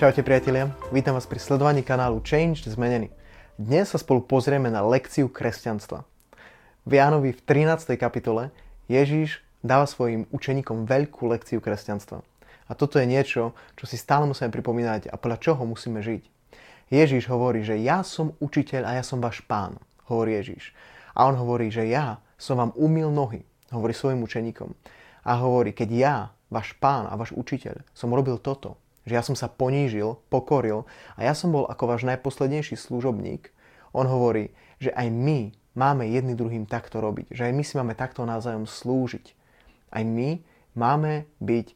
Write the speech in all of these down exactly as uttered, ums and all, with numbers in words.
Čaute priatelia, vítam vás pri sledovaní kanálu Changed Zmenený. Dnes sa spolu pozrieme na lekciu kresťanstva. V Jánovi v trinástej kapitole Ježíš dáva svojim učeníkom veľkú lekciu kresťanstva. A toto je niečo, čo si stále musíme pripomínať a podľa čoho musíme žiť. Ježíš hovorí, že ja som učiteľ a ja som váš pán, hovorí Ježíš. A on hovorí, že ja som vám umyl nohy, hovorí svojim učeníkom. A hovorí, keď ja, váš pán a váš učiteľ, som robil toto, že ja som sa ponížil, pokoril a ja som bol ako váš najposlednejší služobník. On hovorí, že aj my máme jedni druhým takto robiť, že aj my si máme takto navzájom slúžiť. Aj my máme byť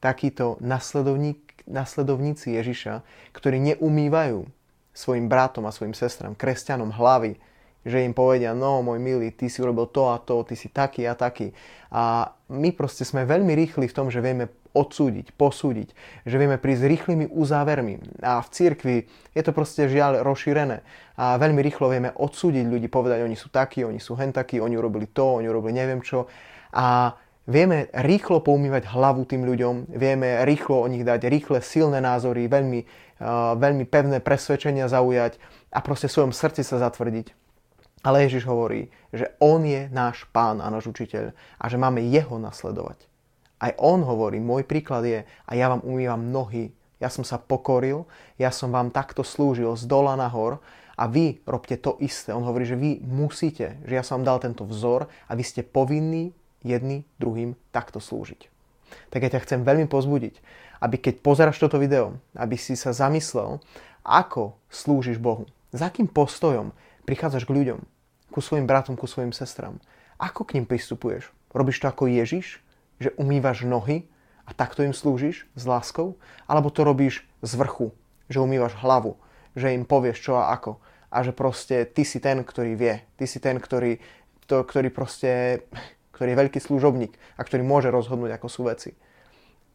takíto nasledovník, nasledovníci Ježiša, ktorí neumývajú svojim bratom a svojim sestram, kresťanom hlavy, že im povedia, no môj milý, ty si urobil to a to, ty si taký a taký. A my proste sme veľmi rýchli v tom, že vieme odsúdiť, posúdiť, že vieme prísť rýchlymi uzávermi. A v cirkvi je to proste žiaľ rozšírené. A veľmi rýchlo vieme odsúdiť ľudí, povedať, oni sú takí, oni sú hentakí, oni urobili to, oni urobili neviem čo. A vieme rýchlo poumývať hlavu tým ľuďom, vieme rýchlo o nich dať rýchle, silné názory, veľmi, uh, veľmi pevné presvedčenia zaujať a proste v svojom srdci sa zatvrdiť. Ale Ježiš hovorí, že on je náš pán a náš učiteľ a že máme jeho nasledovať. Aj on hovorí, môj príklad je, a ja vám umývam nohy, ja som sa pokoril, ja som vám takto slúžil z dola nahor a vy robte to isté. On hovorí, že vy musíte, že ja som vám dal tento vzor a vy ste povinní jedni druhým takto slúžiť. Tak ja ťa chcem veľmi pozbudiť, aby keď pozeráš toto video, aby si sa zamyslel, ako slúžiš Bohu, za akým postojom prichádzaš k ľuďom, ku svojim bratom, ku svojim sestram. Ako k nim pristupuješ? Robíš to ako Ježiš, že umývaš nohy a takto im slúžiš s láskou? Alebo to robíš z vrchu, že umývaš hlavu, že im povieš čo a ako? A že proste ty si ten, ktorý vie. Ty si ten, ktorý, to, ktorý, proste, ktorý je veľký služobník a ktorý môže rozhodnúť, ako sú veci.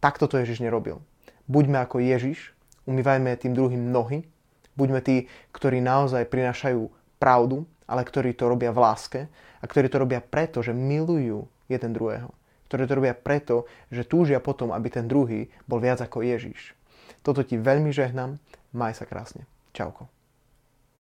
Takto to Ježiš nerobil. Buďme ako Ježiš, umývajme tým druhým nohy, buďme tí, ktorí naozaj prinášajú pravdu, ale ktorí to robia v láske a ktorí to robia preto, že milujú jeden druhého. Ktorí to robia preto, že túžia potom, aby ten druhý bol viac ako Ježiš. Toto ti veľmi žehnám. Maj sa krásne. Čauko.